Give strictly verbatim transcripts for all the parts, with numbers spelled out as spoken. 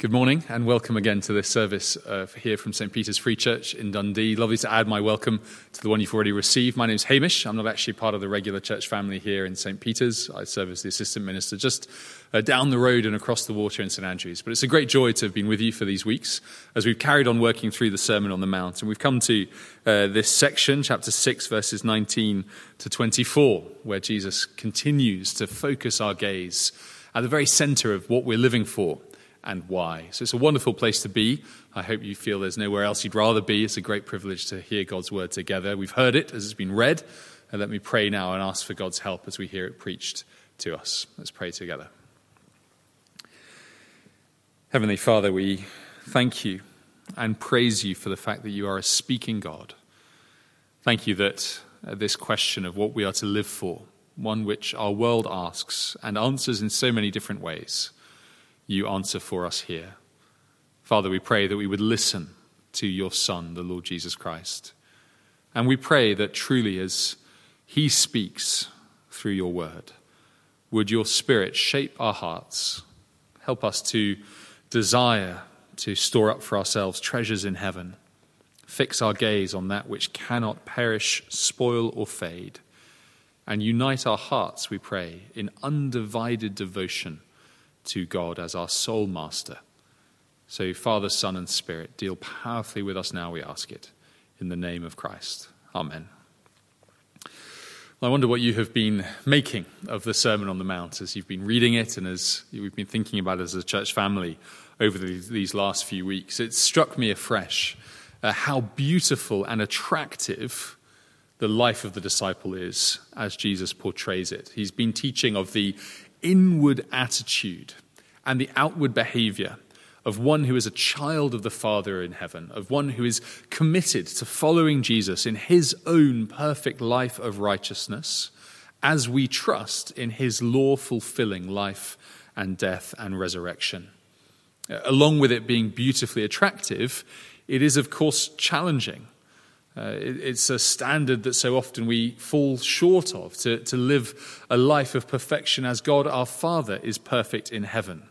Good morning and welcome again to this service uh, here from Saint Peter's Free Church in Dundee. Lovely to add my welcome to the one you've already received. My name's Hamish. I'm not actually part of the regular church family here in Saint Peter's. I serve as the assistant minister just uh, down the road and across the water in Saint Andrews. But it's a great joy to have been with you for these weeks as we've carried on working through the Sermon on the Mount. And we've come to uh, this section, chapter six, verses nineteen to twenty-four, where Jesus continues to focus our gaze at the very centre of what we're living for and why. So it's a wonderful place to be. I hope you feel there's nowhere else you'd rather be. It's a great privilege to hear God's word together. We've heard it as it's been read, and let me pray now and ask for God's help as we hear it preached to us. Let's pray together. Heavenly Father, we thank you and praise you for the fact that you are a speaking God. Thank you that this question of what we are to live for, one which our world asks and answers in so many different ways, you answer for us here. Father, we pray that we would listen to your Son, the Lord Jesus Christ. And we pray that truly as he speaks through your word, would your Spirit shape our hearts, help us to desire to store up for ourselves treasures in heaven, fix our gaze on that which cannot perish, spoil or fade, and unite our hearts, we pray, in undivided devotion to God as our sole master. So Father, Son and Spirit, deal powerfully with us now, we ask it in the name of Christ. Amen. Well, I wonder what you have been making of the Sermon on the Mount as you've been reading it and as we've been thinking about it as a church family over these last few weeks. It struck me afresh uh, how beautiful and attractive the life of the disciple is as Jesus portrays it. He's been teaching of the inward attitude and the outward behavior of one who is a child of the Father in heaven, of one who is committed to following Jesus in his own perfect life of righteousness, as we trust in his law-fulfilling life and death and resurrection. Along with it being beautifully attractive, it is, of course, challenging. Uh, it, it's a standard that so often we fall short of, to, to live a life of perfection as God our Father is perfect in heaven.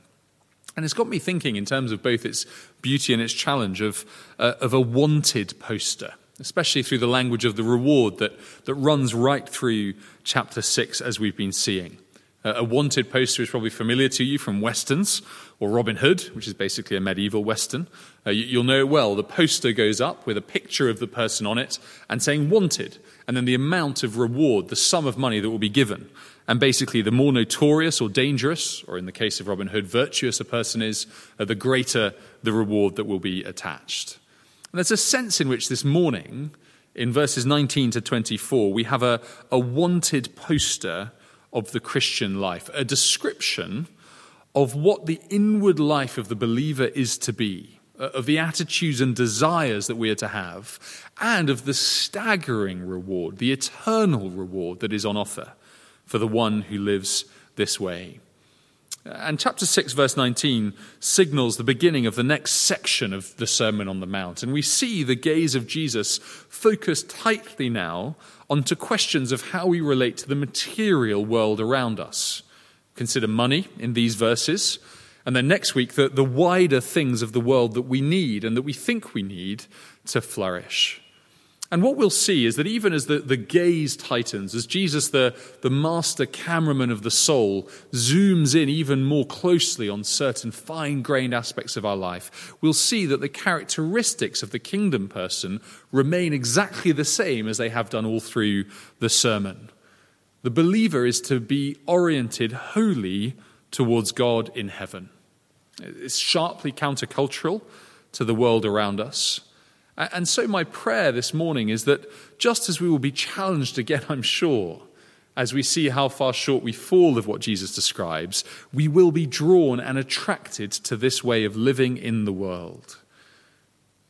And it's got me thinking in terms of both its beauty and its challenge of, uh, of a wanted poster, especially through the language of the reward that, that runs right through chapter six as we've been seeing. Uh, a wanted poster is probably familiar to you from Westerns or Robin Hood, which is basically a medieval Western. Uh, you, you'll know it well. The poster goes up with a picture of the person on it and saying wanted, and then the amount of reward, the sum of money that will be given. And basically the more notorious or dangerous, or in the case of Robin Hood, virtuous a person is, uh, the greater the reward that will be attached. And there's a sense in which this morning, in verses nineteen to twenty-four, we have a, a wanted poster of the Christian life, a description of what the inward life of the believer is to be, of the attitudes and desires that we are to have, and of the staggering reward, the eternal reward that is on offer for the one who lives this way. And chapter six, verse nineteen, signals the beginning of the next section of the Sermon on the Mount. And we see the gaze of Jesus focused tightly now onto questions of how we relate to the material world around us. Consider money in these verses. And then next week, the, the wider things of the world that we need and that we think we need to flourish. And what we'll see is that even as the, the gaze tightens, as Jesus, the, the master cameraman of the soul, zooms in even more closely on certain fine-grained aspects of our life, we'll see that the characteristics of the kingdom person remain exactly the same as they have done all through the sermon. The believer is to be oriented wholly towards God in heaven. It's sharply countercultural to the world around us. And so my prayer this morning is that just as we will be challenged again, I'm sure, as we see how far short we fall of what Jesus describes, we will be drawn and attracted to this way of living in the world.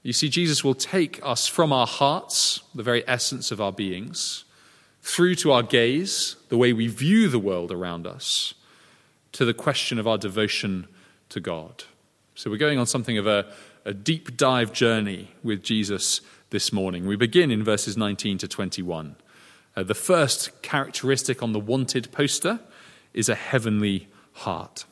You see, Jesus will take us from our hearts, the very essence of our beings, through to our gaze, the way we view the world around us, to the question of our devotion to God. So we're going on something of a A deep dive journey with Jesus this morning. We begin in verses nineteen to twenty-one. Uh, the first characteristic on the wanted poster is a heavenly heart.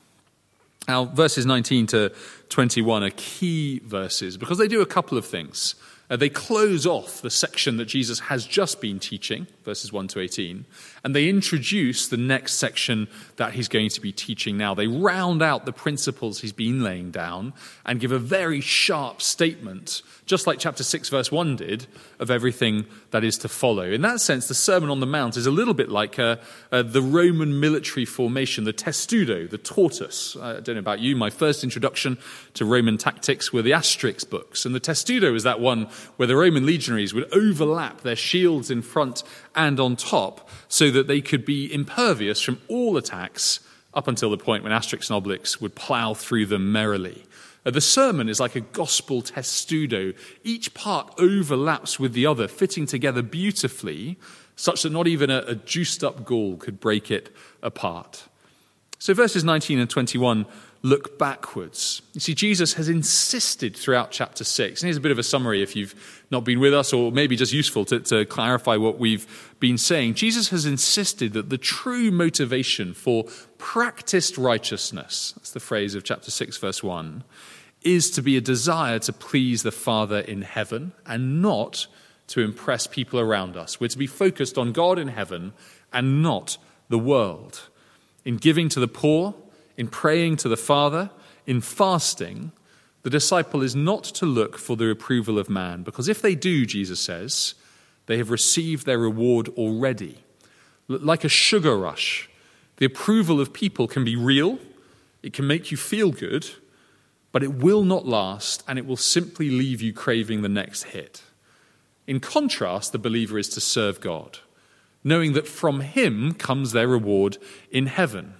Now, verses nineteen to twenty-one are key verses because they do a couple of things. Uh, they close off the section that Jesus has just been teaching, verses one to eighteen, and they introduce the next section that he's going to be teaching now. They round out the principles he's been laying down and give a very sharp statement, just like chapter six, verse one did, of everything that is to follow. In that sense, the Sermon on the Mount is a little bit like uh, uh, the Roman military formation, the Testudo, the tortoise. I don't know about you, my first introduction to Roman tactics were the Asterix books, and the Testudo is that one where the Roman legionaries would overlap their shields in front and on top so that they could be impervious from all attacks up until the point when Asterix and Oblix would plough through them merrily. Uh, the sermon is like a gospel testudo. Each part overlaps with the other, fitting together beautifully, such that not even a, a juiced-up gall could break it apart. So verses nineteen and twenty-one look backwards. You see, Jesus has insisted throughout chapter six, and here's a bit of a summary if you've not been with us, or maybe just useful to, to clarify what we've been saying. Jesus has insisted that the true motivation for practiced righteousness, that's the phrase of chapter six, verse one, is to be a desire to please the Father in heaven and not to impress people around us. We're to be focused on God in heaven and not the world. In giving to the poor, in praying to the Father, in fasting, the disciple is not to look for the approval of man, because if they do, Jesus says, they have received their reward already. Like a sugar rush, the approval of people can be real, it can make you feel good, but it will not last, and it will simply leave you craving the next hit. In contrast, the believer is to serve God, knowing that from him comes their reward in heaven.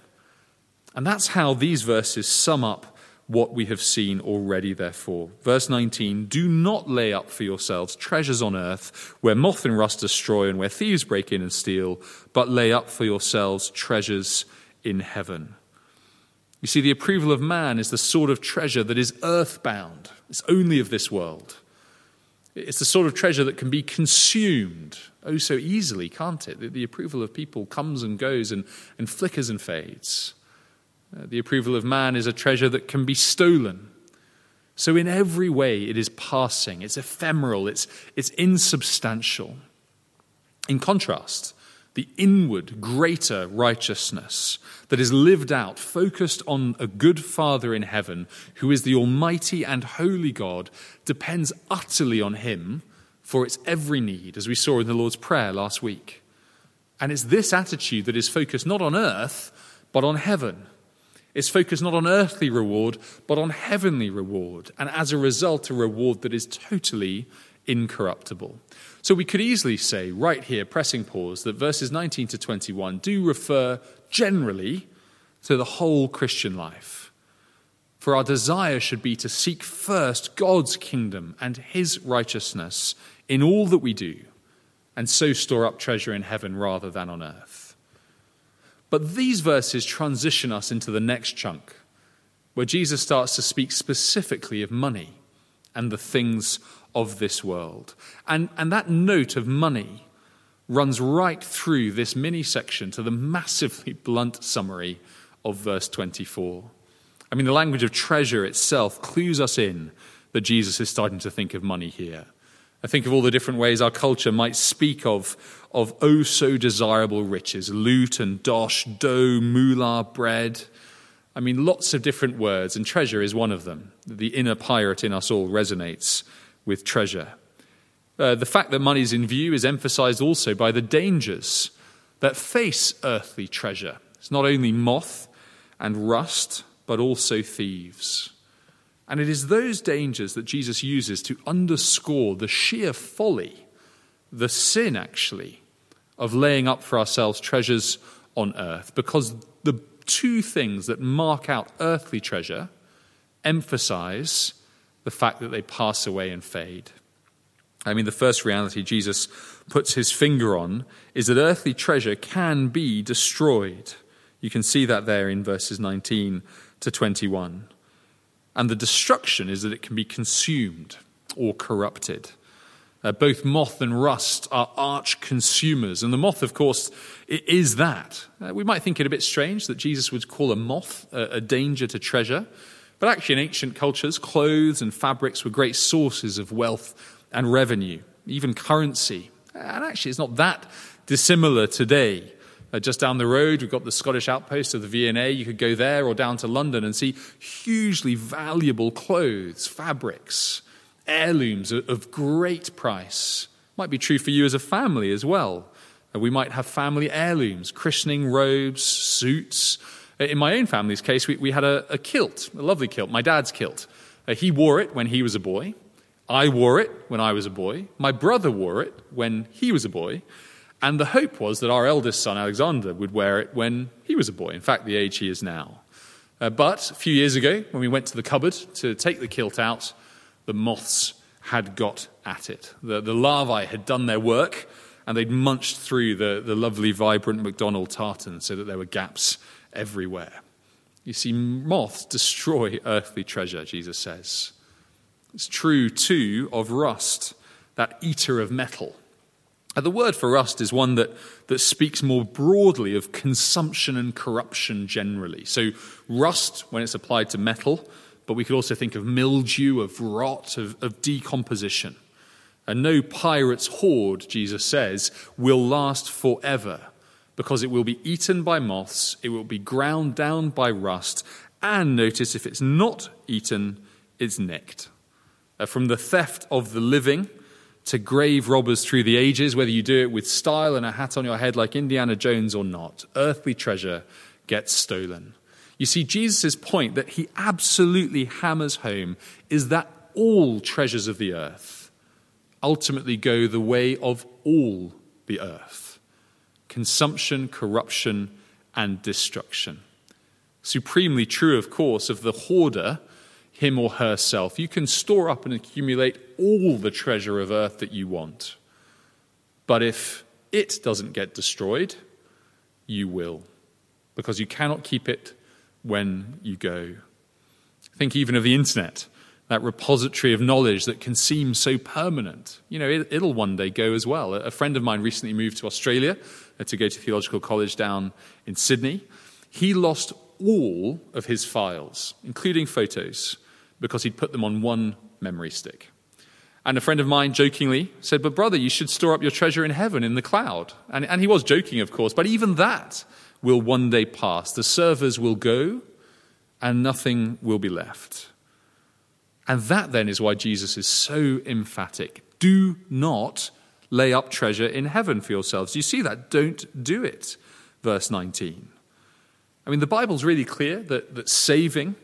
And that's how these verses sum up what we have seen already, therefore. Verse nineteen, do not lay up for yourselves treasures on earth where moth and rust destroy and where thieves break in and steal, but lay up for yourselves treasures in heaven. You see, the approval of man is the sort of treasure that is earthbound. It's only of this world. It's the sort of treasure that can be consumed oh so easily, can't it? The, the approval of people comes and goes and, and flickers and fades. The approval of man is a treasure that can be stolen. So in every way it is passing, it's ephemeral, it's, it's insubstantial. In contrast, the inward, greater righteousness that is lived out, focused on a good Father in heaven, who is the almighty and holy God, depends utterly on him for its every need, as we saw in the Lord's Prayer last week. And it's this attitude that is focused not on earth, but on heaven. It's focused not on earthly reward, but on heavenly reward, and as a result, a reward that is totally incorruptible. So we could easily say, right here, pressing pause, that verses nineteen to twenty-one do refer generally to the whole Christian life. For our desire should be to seek first God's kingdom and his righteousness in all that we do, and so store up treasure in heaven rather than on earth. But these verses transition us into the next chunk, where Jesus starts to speak specifically of money and the things of this world. And, and that note of money runs right through this mini section to the massively blunt summary of verse twenty-four. I mean, the language of treasure itself clues us in that Jesus is starting to think of money here. I think of all the different ways our culture might speak of, of oh so desirable riches, loot and dosh, dough, moolah, bread. I mean, lots of different words, and treasure is one of them. The inner pirate in us all resonates with treasure. Uh, the fact that money is in view is emphasized also by the dangers that face earthly treasure. It's not only moth and rust, but also thieves. And it is those dangers that Jesus uses to underscore the sheer folly, the sin actually, of laying up for ourselves treasures on earth. Because the two things that mark out earthly treasure emphasize the fact that they pass away and fade. I mean, the first reality Jesus puts his finger on is that earthly treasure can be destroyed. You can see that there in verses nineteen to twenty-one. And the destruction is that it can be consumed or corrupted. Uh, both moth and rust are arch consumers. And the moth, of course, is that. Uh, we might think it a bit strange that Jesus would call a moth uh, a danger to treasure. But actually, in ancient cultures, clothes and fabrics were great sources of wealth and revenue, even currency. And actually, it's not that dissimilar today. Uh, just down the road, we've got the Scottish outpost of the V and A. You could go there or down to London and see hugely valuable clothes, fabrics, heirlooms of great price. Might be true for you as a family as well. Uh, we might have family heirlooms, christening robes, suits. In my own family's case, we, we had a, a kilt, a lovely kilt, my dad's kilt. Uh, he wore it when he was a boy. I wore it when I was a boy. My brother wore it when he was a boy. And the hope was that our eldest son, Alexander, would wear it when he was a boy, in fact, the age he is now. Uh, but a few years ago, when we went to the cupboard to take the kilt out, the moths had got at it. The, the larvae had done their work, and they'd munched through the, the lovely, vibrant Macdonald tartan so that there were gaps everywhere. You see, moths destroy earthly treasure, Jesus says. It's true, too, of rust, that eater of metal. Now, the word for rust is one that, that speaks more broadly of consumption and corruption generally. So rust, when it's applied to metal, but we could also think of mildew, of rot, of, of decomposition. And no pirate's hoard, Jesus says, will last forever, because it will be eaten by moths, it will be ground down by rust, and notice if it's not eaten, it's nicked. Uh, from the theft of the living to grave robbers through the ages, whether you do it with style and a hat on your head like Indiana Jones or not, earthly treasure gets stolen. You see, Jesus' point that he absolutely hammers home is that all treasures of the earth ultimately go the way of all the earth. Consumption, corruption, and destruction. Supremely true, of course, of the hoarder, him or herself. You can store up and accumulate all the treasure of earth that you want. But if it doesn't get destroyed, you will, because you cannot keep it when you go. Think even of the internet, that repository of knowledge that can seem so permanent. You know, it, it'll one day go as well. A friend of mine recently moved to Australia to go to theological college down in Sydney. He lost all of his files, including photos, because he'd put them on one memory stick. And a friend of mine jokingly said, but brother, you should store up your treasure in heaven, in the cloud. And, and he was joking, of course, but even that will one day pass. The servers will go and nothing will be left. And that then is why Jesus is so emphatic. Do not lay up treasure in heaven for yourselves. You see that? Don't do it. Verse nineteen. I mean, the Bible's really clear that, that saving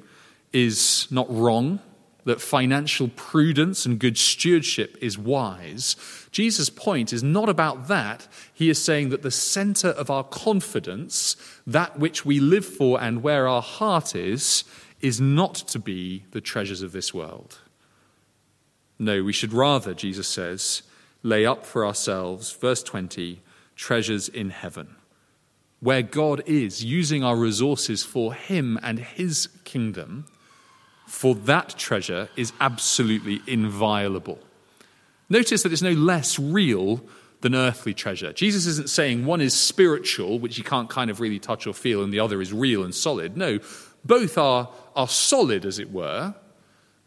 is not wrong, that financial prudence and good stewardship is wise. Jesus' point is not about that. He is saying that the center of our confidence, that which we live for and where our heart is, is not to be the treasures of this world. No, we should rather, Jesus says, lay up for ourselves, verse twenty, treasures in heaven, where God is, using our resources for him and his kingdom, for that treasure is absolutely inviolable. Notice that it's no less real than earthly treasure. Jesus isn't saying one is spiritual, which you can't kind of really touch or feel, and the other is real and solid. No, both are, are solid, as it were,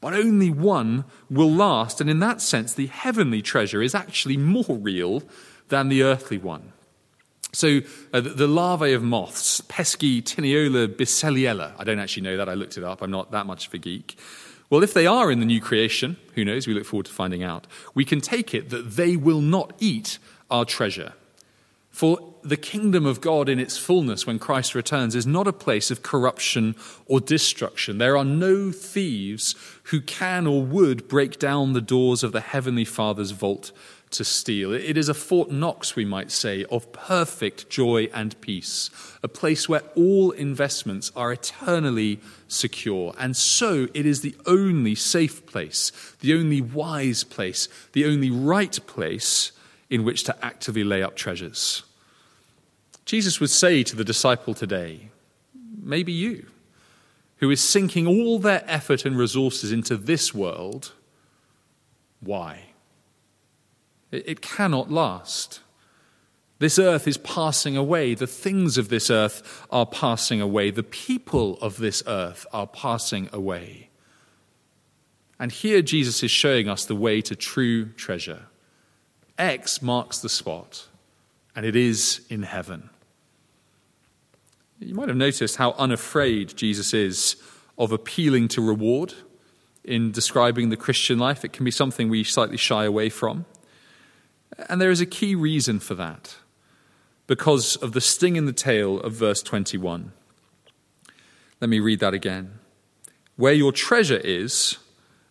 but only one will last. And in that sense, the heavenly treasure is actually more real than the earthly one. So uh, the larvae of moths, pesky Tineola biselliella, I don't actually know that, I looked it up, I'm not that much of a geek. Well, if they are in the new creation, who knows, we look forward to finding out, we can take it that they will not eat our treasure. For the kingdom of God in its fullness when Christ returns is not a place of corruption or destruction. There are no thieves who can or would break down the doors of the Heavenly Father's vault to steal. It is a Fort Knox, we might say, of perfect joy and peace, a place where all investments are eternally secure. And so it is the only safe place, the only wise place, the only right place in which to actively lay up treasures. Jesus would say to the disciple today, maybe you, who is sinking all their effort and resources into this world, why? It cannot last. This earth is passing away. The things of this earth are passing away. The people of this earth are passing away. And here Jesus is showing us the way to true treasure. X marks the spot, and it is in heaven. You might have noticed how unafraid Jesus is of appealing to reward in describing the Christian life. It can be something we slightly shy away from. And there is a key reason for that, because of the sting in the tail of verse twenty-one. Let me read that again. Where your treasure is,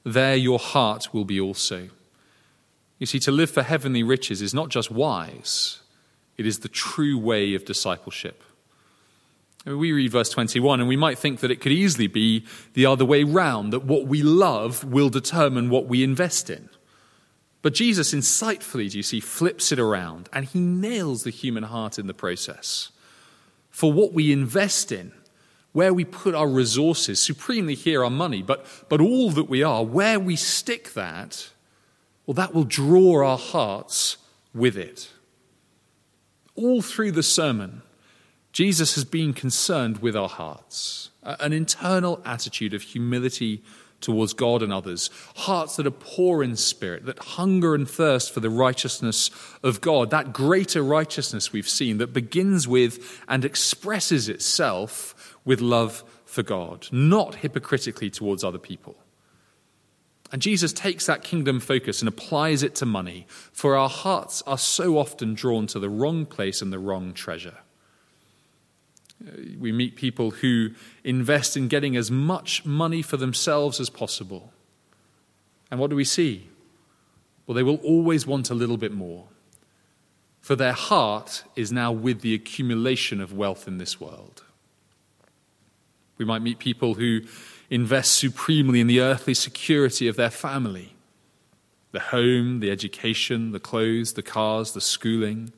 there your heart will be also. You see, to live for heavenly riches is not just wise, it is the true way of discipleship. We read verse twenty-one and we might think that it could easily be the other way round, that what we love will determine what we invest in. But Jesus insightfully, do you see, flips it around, and he nails the human heart in the process. For what we invest in, where we put our resources, supremely here our money, but, but all that we are, where we stick that, well, that will draw our hearts with it. All through the sermon, Jesus has been concerned with our hearts, an internal attitude of humility towards God and others, hearts that are poor in spirit, that hunger and thirst for the righteousness of God, that greater righteousness we've seen that begins with and expresses itself with love for God, not hypocritically towards other people. And Jesus takes that kingdom focus and applies it to money, for our hearts are so often drawn to the wrong place and the wrong treasure. We meet people who invest in getting as much money for themselves as possible. And what do we see? Well, they will always want a little bit more, for their heart is now with the accumulation of wealth in this world. We might meet people who invest supremely in the earthly security of their family, the home, the education, the clothes, the cars, the schooling.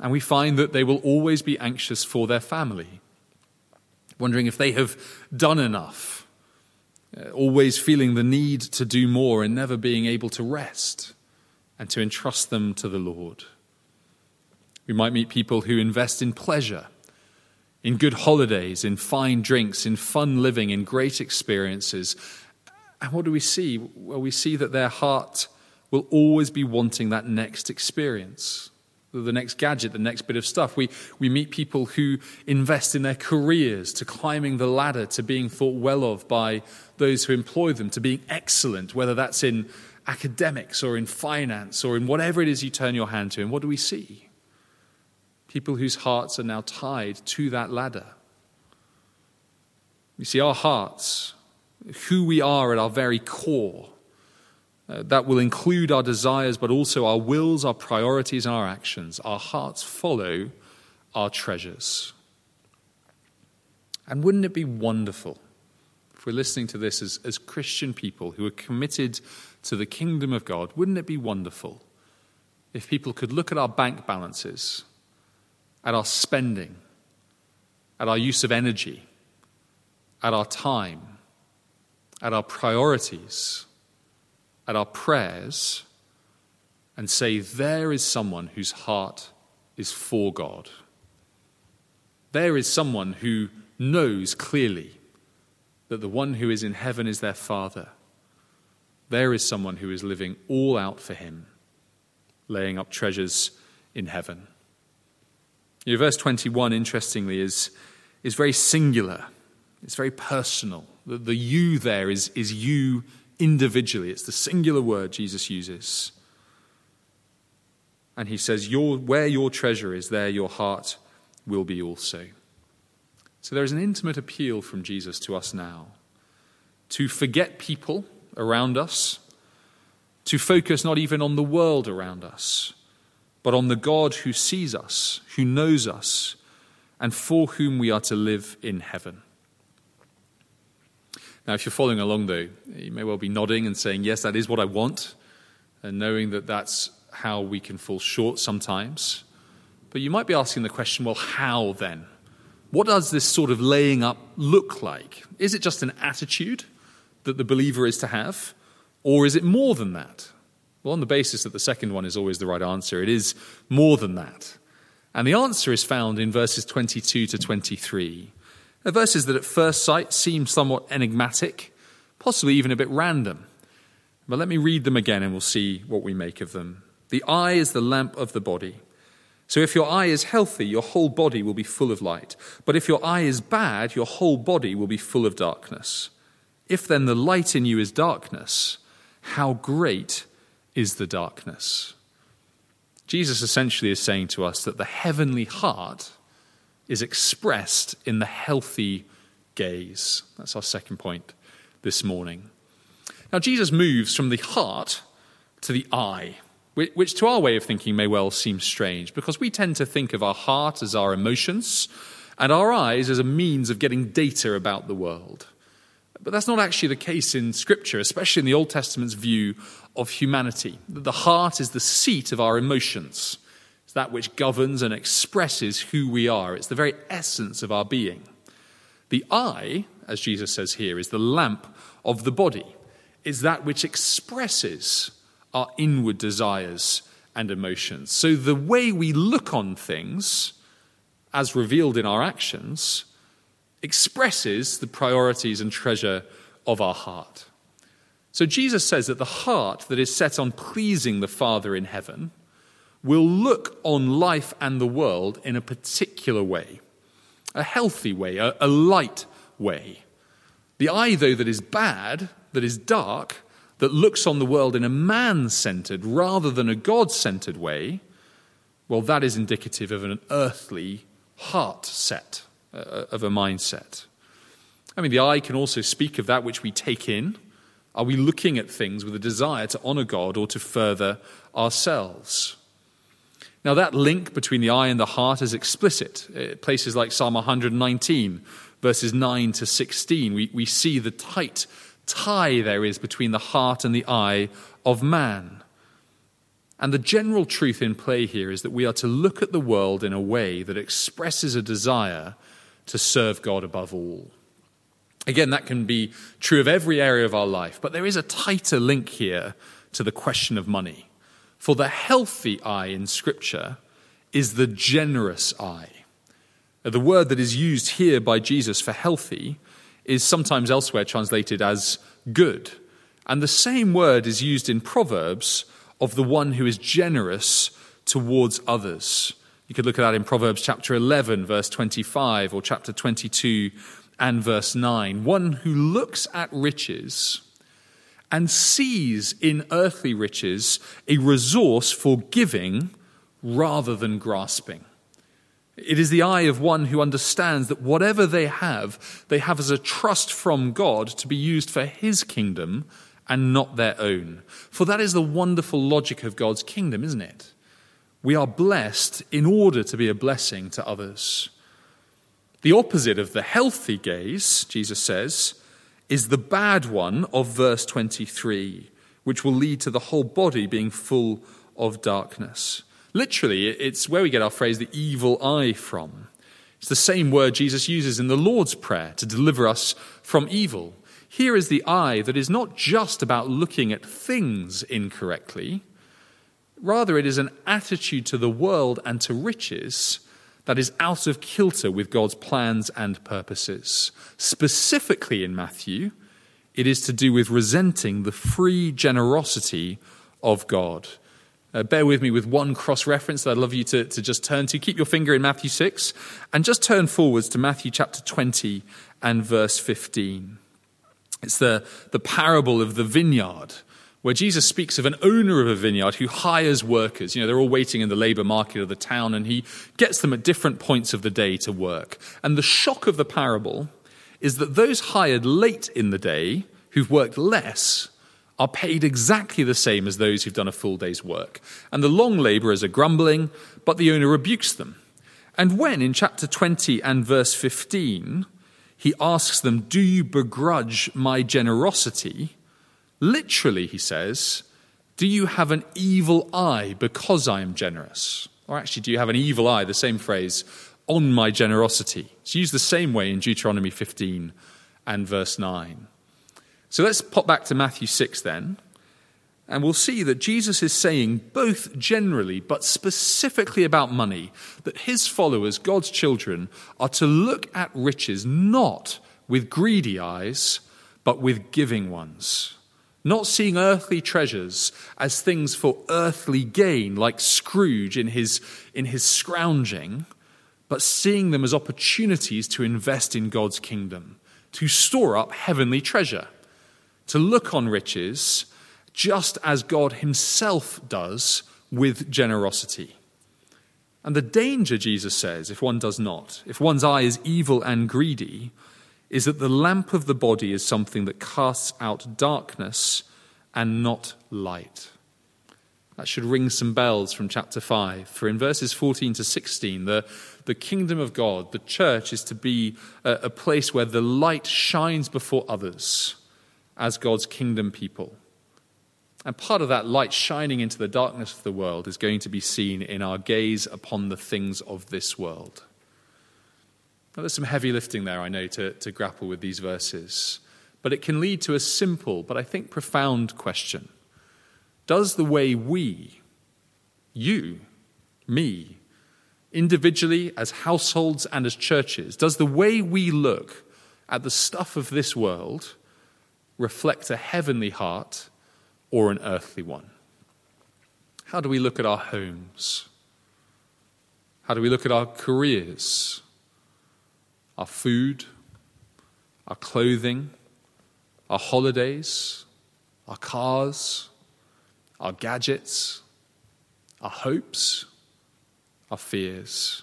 And we find that they will always be anxious for their family, wondering if they have done enough, always feeling the need to do more and never being able to rest and to entrust them to the Lord. We might meet people who invest in pleasure, in good holidays, in fine drinks, in fun living, in great experiences. And what do we see? Well, we see that their heart will always be wanting that next experience, the next gadget, the next bit of stuff. We, we meet people who invest in their careers, to climbing the ladder, to being thought well of by those who employ them, to being excellent, whether that's in academics or in finance or in whatever it is you turn your hand to. And what do we see? People whose hearts are now tied to that ladder. You see, our hearts, who we are at our very core, uh, that will include our desires, but also our wills, our priorities, and our actions. Our hearts follow our treasures. And wouldn't it be wonderful if we're listening to this as, as Christian people who are committed to the kingdom of God? Wouldn't it be wonderful if people could look at our bank balances, at our spending, at our use of energy, at our time, at our priorities, at our prayers, and say, there is someone whose heart is for God. There is someone who knows clearly that the one who is in heaven is their Father. There is someone who is living all out for him, laying up treasures in heaven. You know, verse twenty-one, interestingly, is, is very singular. It's very personal. The, the you there is, is you individually. It's the singular word Jesus uses. And he says, your, where your treasure is, there your heart will be also. So there is an intimate appeal from Jesus to us now to forget people around us, to focus not even on the world around us, but on the God who sees us, who knows us, and for whom we are to live in heaven. Now, if you're following along, though, you may well be nodding and saying, yes, that is what I want, and knowing that that's how we can fall short sometimes. But you might be asking the question, well, how then? What does this sort of laying up look like? Is it just an attitude that the believer is to have, or is it more than that? Well, on the basis that the second one is always the right answer, it is more than that. And the answer is found in verses twenty-two to twenty-three. They're verses that at first sight seem somewhat enigmatic, possibly even a bit random. But let me read them again and we'll see what we make of them. The eye is the lamp of the body. So if your eye is healthy, your whole body will be full of light. But if your eye is bad, your whole body will be full of darkness. If then the light in you is darkness, how great is the darkness? Jesus essentially is saying to us that the heavenly heart is expressed in the healthy gaze. That's our second point this morning. Now, Jesus moves from the heart to the eye, which to our way of thinking may well seem strange, because we tend to think of our heart as our emotions and our eyes as a means of getting data about the world. But that's not actually the case in Scripture, especially in the Old Testament's view of humanity. The heart is the seat of our emotions. It's that which governs and expresses who we are. It's the very essence of our being. The eye, as Jesus says here, is the lamp of the body. It's that which expresses our inward desires and emotions. So the way we look on things, as revealed in our actions, expresses the priorities and treasure of our heart. So Jesus says that the heart that is set on pleasing the Father in heaven will look on life and the world in a particular way, a healthy way, a, a light way. The eye, though, that is bad, that is dark, that looks on the world in a man-centered rather than a God-centered way, well, that is indicative of an earthly heart set, uh, of a mindset. I mean, the eye can also speak of that which we take in. Are we looking at things with a desire to honor God or to further ourselves? Now, that link between the eye and the heart is explicit. It, places like Psalm one nineteen, verses nine to sixteen, we, we see the tight tie there is between the heart and the eye of man. And the general truth in play here is that we are to look at the world in a way that expresses a desire to serve God above all. Again, that can be true of every area of our life, but there is a tighter link here to the question of money. For the healthy eye in Scripture is the generous eye. The word that is used here by Jesus for healthy is sometimes elsewhere translated as good. And the same word is used in Proverbs of the one who is generous towards others. You could look at that in Proverbs chapter eleven, verse twenty-five, or chapter twenty-two and verse nine. One who looks at riches and sees in earthly riches a resource for giving rather than grasping. It is the eye of one who understands that whatever they have, they have as a trust from God to be used for his kingdom and not their own. For that is the wonderful logic of God's kingdom, isn't it? We are blessed in order to be a blessing to others. The opposite of the healthy gaze, Jesus says, is the bad one of verse twenty-three, which will lead to the whole body being full of darkness. Literally, it's where we get our phrase, the evil eye, from. It's the same word Jesus uses in the Lord's Prayer to deliver us from evil. Here is the eye that is not just about looking at things incorrectly. Rather, it is an attitude to the world and to riches that is out of kilter with God's plans and purposes. Specifically in Matthew, it is to do with resenting the free generosity of God. Uh, bear with me with one cross-reference that I'd love you to, to just turn to. Keep your finger in Matthew six and just turn forwards to Matthew chapter twenty and verse fifteen. It's the, the parable of the vineyard, where Jesus speaks of an owner of a vineyard who hires workers. You know, they're all waiting in the labor market of the town, and he gets them at different points of the day to work. And the shock of the parable is that those hired late in the day who've worked less are paid exactly the same as those who've done a full day's work. And the long laborers are grumbling, but the owner rebukes them. And when, in chapter twenty and verse fifteen, he asks them, "Do you begrudge my generosity?" Literally, he says, "Do you have an evil eye because I am generous?" Or actually, "Do you have an evil eye?" The same phrase, "on my generosity." It's used the same way in Deuteronomy fifteen and verse nine. So let's pop back to Matthew six then. And we'll see that Jesus is saying, both generally but specifically about money, that his followers, God's children, are to look at riches not with greedy eyes, but with giving ones. Not seeing earthly treasures as things for earthly gain, like Scrooge in his, in his scrounging, but seeing them as opportunities to invest in God's kingdom, to store up heavenly treasure, to look on riches just as God himself does with generosity. And the danger, Jesus says, if one does not, if one's eye is evil and greedy, is that the lamp of the body is something that casts out darkness and not light. That should ring some bells from chapter five. For in verses fourteen to sixteen, the, the kingdom of God, the church, is to be a, a place where the light shines before others as God's kingdom people. And part of that light shining into the darkness of the world is going to be seen in our gaze upon the things of this world. Now, there's some heavy lifting there, I know, to, to grapple with these verses. But it can lead to a simple, but I think profound question. Does the way we, you, me, individually, as households and as churches, does the way we look at the stuff of this world reflect a heavenly heart or an earthly one? How do we look at our homes? How do we look at our careers? Our food? Our clothing? Our holidays? Our cars? Our gadgets? Our hopes? Our fears?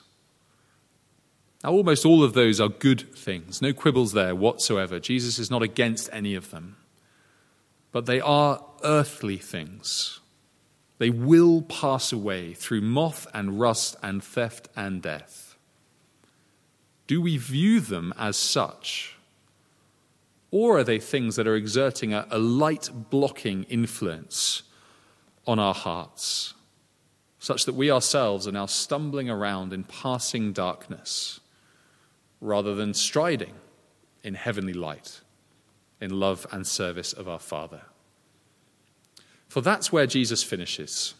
Now, almost all of those are good things. No quibbles there whatsoever. Jesus is not against any of them. But they are earthly things. They will pass away through moth and rust and theft and death. Do we view them as such? Or are they things that are exerting a, a light-blocking influence on our hearts, such that we ourselves are now stumbling around in passing darkness rather than striding in heavenly light, in love and service of our Father? For that's where Jesus finishes.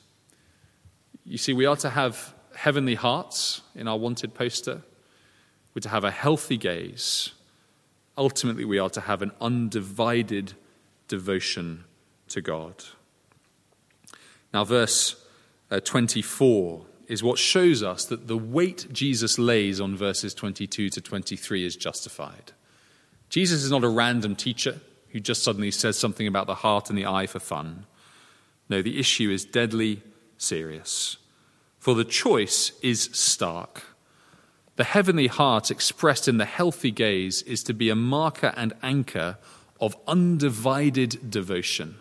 You see, we are to have heavenly hearts in our wanted poster. We're to have a healthy gaze. Ultimately, we are to have an undivided devotion to God. Now, verse twenty-four is what shows us that the weight Jesus lays on verses twenty-two to twenty-three is justified. Jesus is not a random teacher who just suddenly says something about the heart and the eye for fun. No, the issue is deadly serious. For the choice is stark. The heavenly heart expressed in the healthy gaze is to be a marker and anchor of undivided devotion.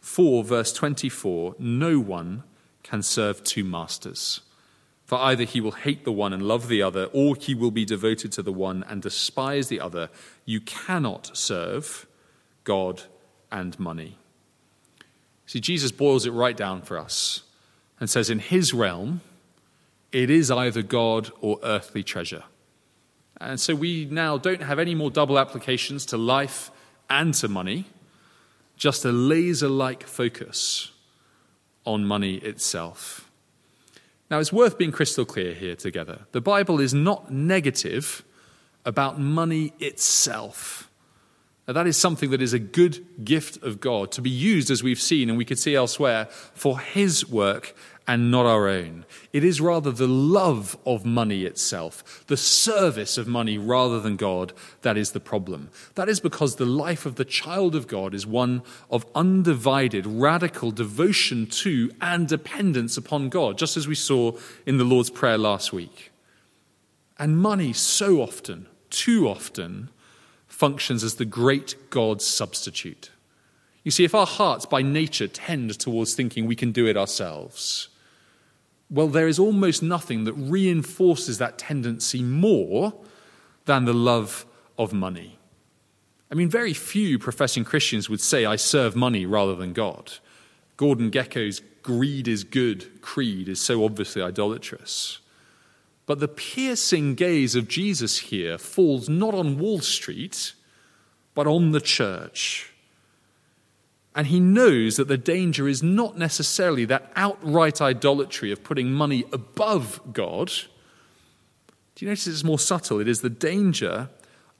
For, verse twenty-four, no one can serve two masters. For either he will hate the one and love the other, or he will be devoted to the one and despise the other. You cannot serve God and money. See, Jesus boils it right down for us and says in his realm, it is either God or earthly treasure. And so we now don't have any more double applications to life and to money, just a laser-like focus on money itself. Now, it's worth being crystal clear here together. The Bible is not negative about money itself. Now, that is something that is a good gift of God, to be used, as we've seen and we could see elsewhere, for his work and not our own. It is rather the love of money itself, the service of money rather than God, that is the problem. That is because the life of the child of God is one of undivided, radical devotion to and dependence upon God, just as we saw in the Lord's Prayer last week. And money so often, too often, functions as the great God substitute. You see, if our hearts by nature tend towards thinking we can do it ourselves, well, there is almost nothing that reinforces that tendency more than the love of money. I mean, very few professing Christians would say, I serve money rather than God. Gordon Gecko's greed is good creed is so obviously idolatrous. But the piercing gaze of Jesus here falls not on Wall Street, but on the church. And he knows that the danger is not necessarily that outright idolatry of putting money above God. Do you notice it's more subtle? It is the danger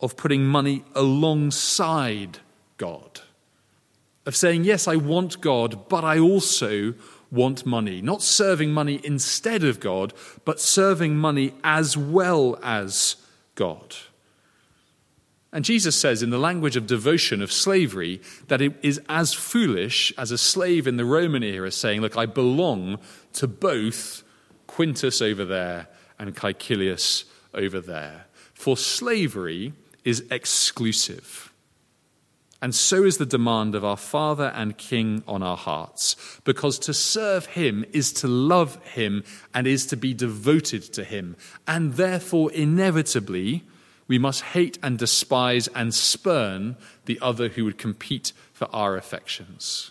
of putting money alongside God. Of saying, yes, I want God, but I also want money. Not serving money instead of God, but serving money as well as God. And Jesus says in the language of devotion, of slavery, that it is as foolish as a slave in the Roman era saying, look, I belong to both Quintus over there and Caecilius over there. For slavery is exclusive. And so is the demand of our Father and King on our hearts, because to serve him is to love him and is to be devoted to him. And therefore, inevitably, we must hate and despise and spurn the other who would compete for our affections.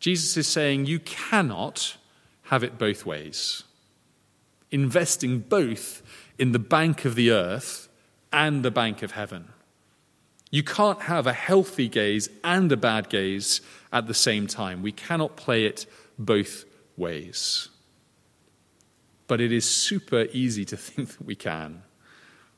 Jesus is saying you cannot have it both ways. Investing both in the bank of the earth and the bank of heaven. You can't have a healthy gaze and a bad gaze at the same time. We cannot play it both ways. But it is super easy to think that we can.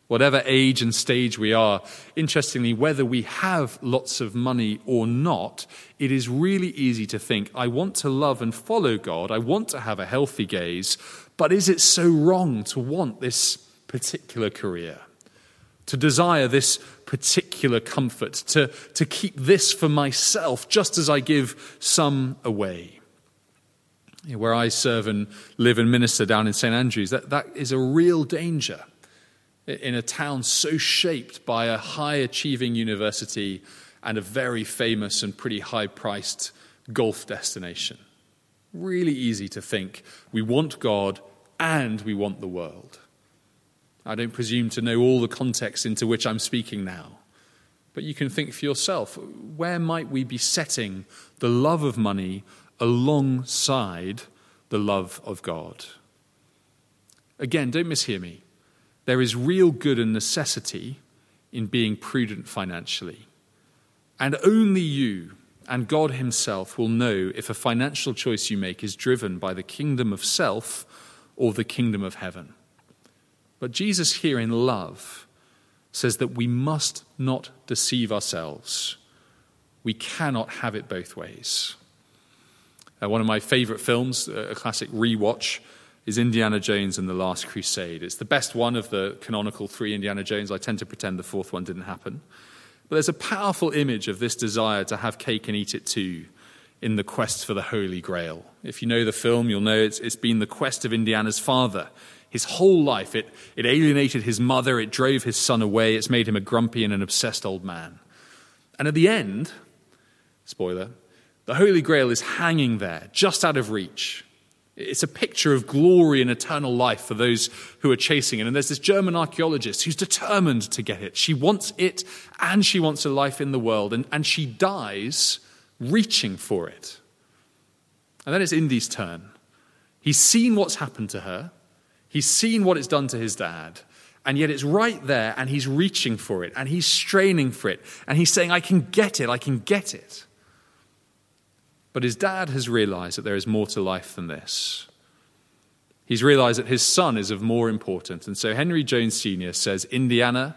Whatever age and stage we are, interestingly, whether we have lots of money or not, it is really easy to think, I want to love and follow God, I want to have a healthy gaze, but is it so wrong to want this particular career? To desire this particular comfort, to, to keep this for myself just as I give some away? Where I serve and live and minister down in Saint Andrews, that, that is a real danger. In a town so shaped by a high-achieving university and a very famous and pretty high-priced golf destination. Really easy to think, we want God and we want the world. I don't presume to know all the context into which I'm speaking now, but you can think for yourself, where might we be setting the love of money alongside the love of God? Again, don't mishear me. There is real good and necessity in being prudent financially. And only you and God himself will know if a financial choice you make is driven by the kingdom of self or the kingdom of heaven. But Jesus here in love says that we must not deceive ourselves. We cannot have it both ways. Uh, one of my favorite films, a classic rewatch, is Indiana Jones and the Last Crusade. It's the best one of the canonical three Indiana Jones. I tend to pretend the fourth one didn't happen. But there's a powerful image of this desire to have cake and eat it too in the quest for the Holy Grail. If you know the film, you'll know it's, it's been the quest of Indiana's father. His whole life, it, it alienated his mother, it drove his son away, it's made him a grumpy and an obsessed old man. And at the end, spoiler, the Holy Grail is hanging there, just out of reach. It's a picture of glory and eternal life for those who are chasing it. And there's this German archaeologist who's determined to get it. She wants it, and she wants a life in the world. And, and she dies reaching for it. And then it's Indy's turn. He's seen what's happened to her. He's seen what it's done to his dad. And yet it's right there, and he's reaching for it. And he's straining for it. And he's saying, I can get it, I can get it. But his dad has realized that there is more to life than this. He's realized that his son is of more importance. And so Henry Jones Senior says, Indiana,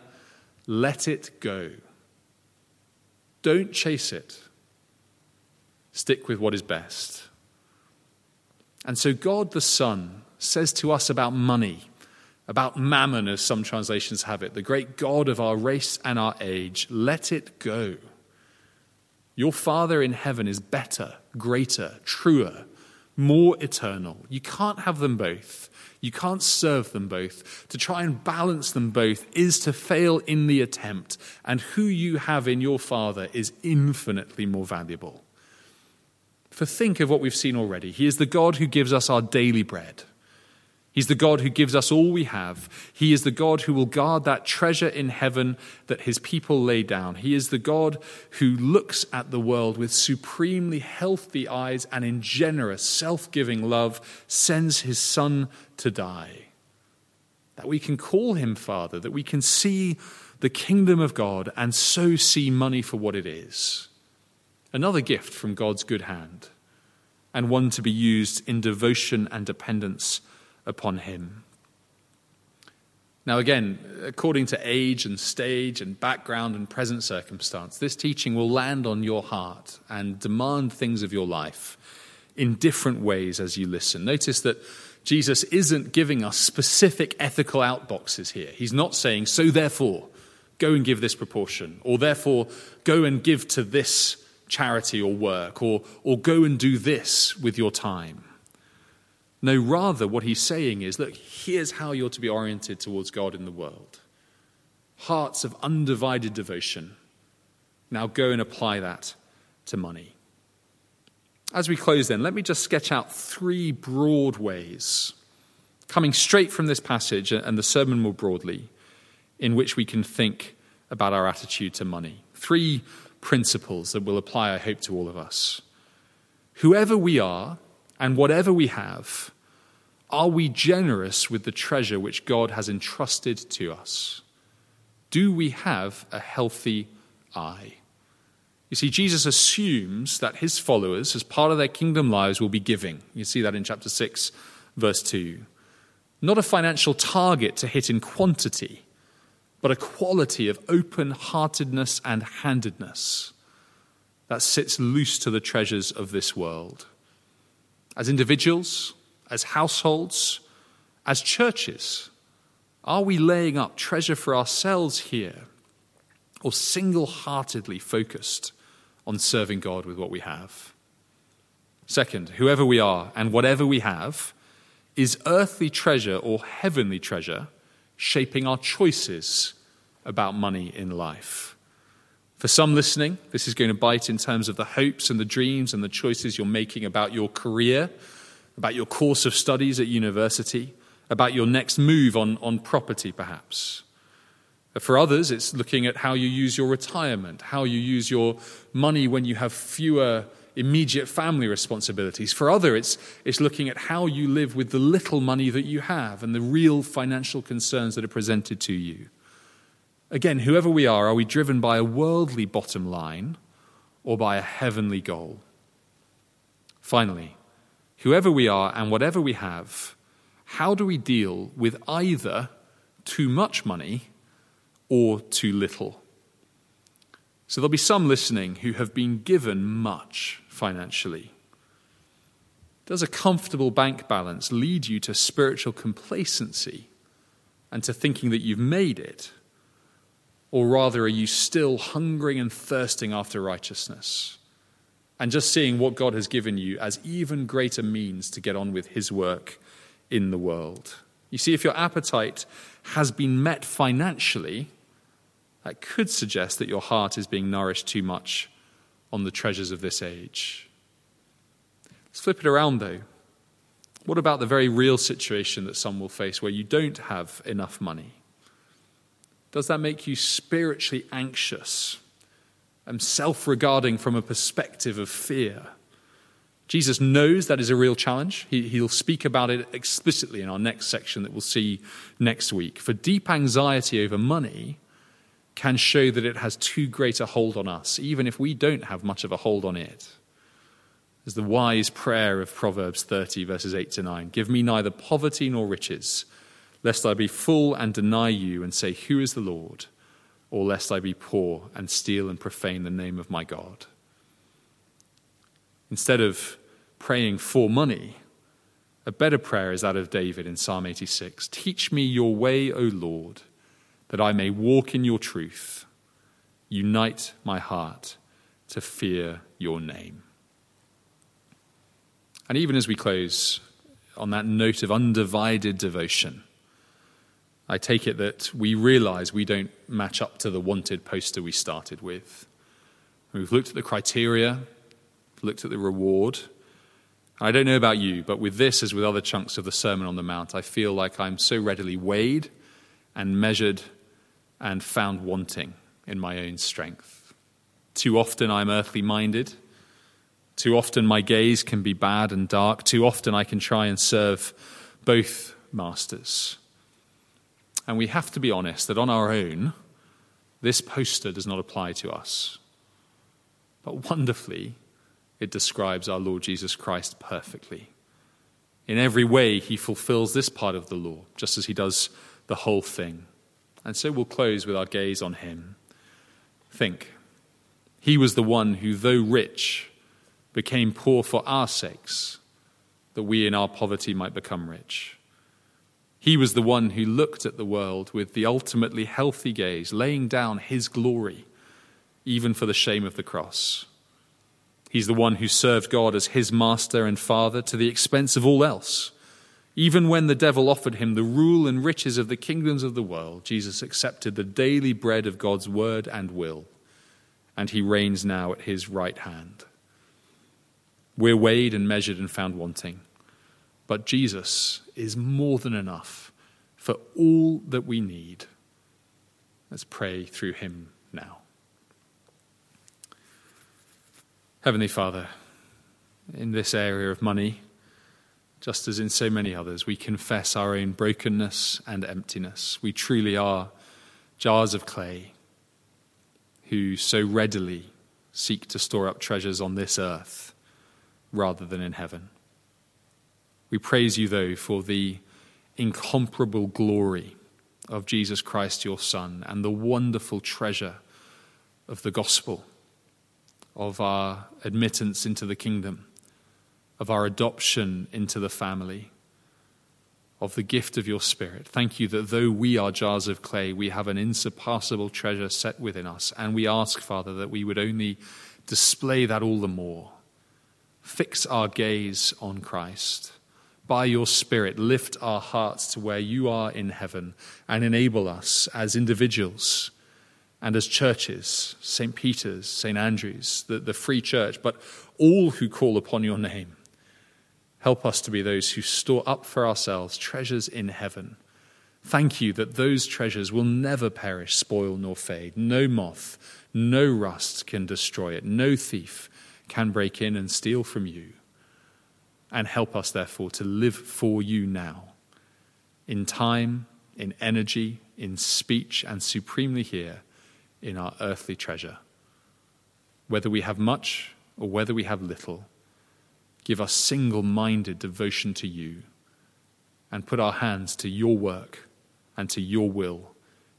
let it go. Don't chase it. Stick with what is best. And so God the Son says to us about money, about mammon, as some translations have it, the great God of our race and our age, let it go. Your Father in heaven is better, greater, truer, more eternal. You can't have them both. You can't serve them both. To try and balance them both is to fail in the attempt. And who you have in your Father is infinitely more valuable. For think of what we've seen already. He is the God who gives us our daily bread. He's the God who gives us all we have. He is the God who will guard that treasure in heaven that his people lay down. He is the God who looks at the world with supremely healthy eyes and in generous, self-giving love sends his Son to die. That we can call him Father, that we can see the kingdom of God and so see money for what it is. another gift from God's good hand, and one to be used in devotion and dependence upon him. Now again, according to age and stage and background and present circumstance, this teaching will land on your heart and demand things of your life in different ways as you listen. Notice that Jesus isn't giving us specific ethical outboxes here. He's not saying, so therefore, go and give this proportion, or therefore, go and give to this charity or work, or, or go and do this with your time. No, rather what he's saying is, look, here's how you're to be oriented towards God in the world. Hearts of undivided devotion. Now go and apply that to money. As we close then, let me just sketch out three broad ways, coming straight from this passage and the sermon more broadly, in which we can think about our attitude to money. Three principles that will apply, I hope, to all of us. Whoever we are, and whatever we have, are we generous with the treasure which God has entrusted to us? Do we have a healthy eye? You see, Jesus assumes that his followers, as part of their kingdom lives, will be giving. You see that in chapter six, verse two. Not a financial target to hit in quantity, but a quality of open-heartedness and handedness that sits loose to the treasures of this world. As individuals, as households, as churches, are we laying up treasure for ourselves here, or single-heartedly focused on serving God with what we have? Second, whoever we are and whatever we have, is earthly treasure or heavenly treasure shaping our choices about money in life? For some listening, this is going to bite in terms of the hopes and the dreams and the choices you're making about your career, about your course of studies at university, about your next move on, on property perhaps. For others, it's looking at how you use your retirement, how you use your money when you have fewer immediate family responsibilities. For others, it's, it's looking at how you live with the little money that you have and the real financial concerns that are presented to you. Again, whoever we are, are we driven by a worldly bottom line or by a heavenly goal? Finally, whoever we are and whatever we have, how do we deal with either too much money or too little? So there'll be some listening who have been given much financially. Does a comfortable bank balance lead you to spiritual complacency and to thinking that you've made it? Or rather, are you still hungering and thirsting after righteousness and just seeing what God has given you as even greater means to get on with his work in the world? You see, if your appetite has been met financially, that could suggest that your heart is being nourished too much on the treasures of this age. Let's flip it around, though. What about the very real situation that some will face where you don't have enough money? Does that make you spiritually anxious and self-regarding from a perspective of fear? Jesus knows that is a real challenge. He, he'll speak about it explicitly in our next section that we'll see next week. For deep anxiety over money can show that it has too great a hold on us, even if we don't have much of a hold on it. There's the wise prayer of Proverbs thirty, verses eight to nine. Give me neither poverty nor riches, lest I be full and deny you and say, who is the Lord? Or lest I be poor and steal and profane the name of my God. Instead of praying for money, a better prayer is that of David in Psalm eighty-six. Teach me your way, O Lord, that I may walk in your truth. Unite my heart to fear your name. And even as we close on that note of undivided devotion, I take it that we realize we don't match up to the wanted poster we started with. We've looked at the criteria, looked at the reward. I don't know about you, but with this, as with other chunks of the Sermon on the Mount, I feel like I'm so readily weighed and measured and found wanting in my own strength. Too often I'm earthly minded. Too often my gaze can be bad and dark. Too often I can try and serve both masters. And we have to be honest that on our own, this poster does not apply to us. But wonderfully, it describes our Lord Jesus Christ perfectly. In every way, he fulfills this part of the law, just as he does the whole thing. And so we'll close with our gaze on him. Think. He was the one who, though rich, became poor for our sakes, that we in our poverty might become rich. He was the one who looked at the world with the ultimately healthy gaze, laying down his glory, even for the shame of the cross. He's the one who served God as his master and father to the expense of all else. Even when the devil offered him the rule and riches of the kingdoms of the world, Jesus accepted the daily bread of God's word and will, and he reigns now at his right hand. We're weighed and measured and found wanting, but Jesus is more than enough for all that we need. Let's pray through him now. Heavenly Father, in this area of money, just as in so many others, we confess our own brokenness and emptiness. We truly are jars of clay who so readily seek to store up treasures on this earth rather than in heaven. We praise you, though, for the incomparable glory of Jesus Christ, your Son, and the wonderful treasure of the gospel, of our admittance into the kingdom, of our adoption into the family, of the gift of your Spirit. Thank you that though we are jars of clay, we have an insurpassable treasure set within us. And we ask, Father, that we would only display that all the more. Fix our gaze on Christ. By your Spirit, lift our hearts to where you are in heaven and enable us as individuals and as churches, Saint Peter's, Saint Andrews, the, the Free Church, but all who call upon your name. Help us to be those who store up for ourselves treasures in heaven. Thank you that those treasures will never perish, spoil, nor fade. No moth, no rust can destroy it. No thief can break in and steal from you. And help us, therefore, to live for you now, in time, in energy, in speech, and supremely here, in our earthly treasure. Whether we have much or whether we have little, give us single-minded devotion to you and put our hands to your work and to your will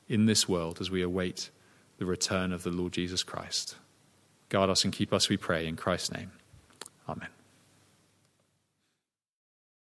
in this world as we await the return of the Lord Jesus Christ. Guard us and keep us, we pray, in Christ's name. Amen.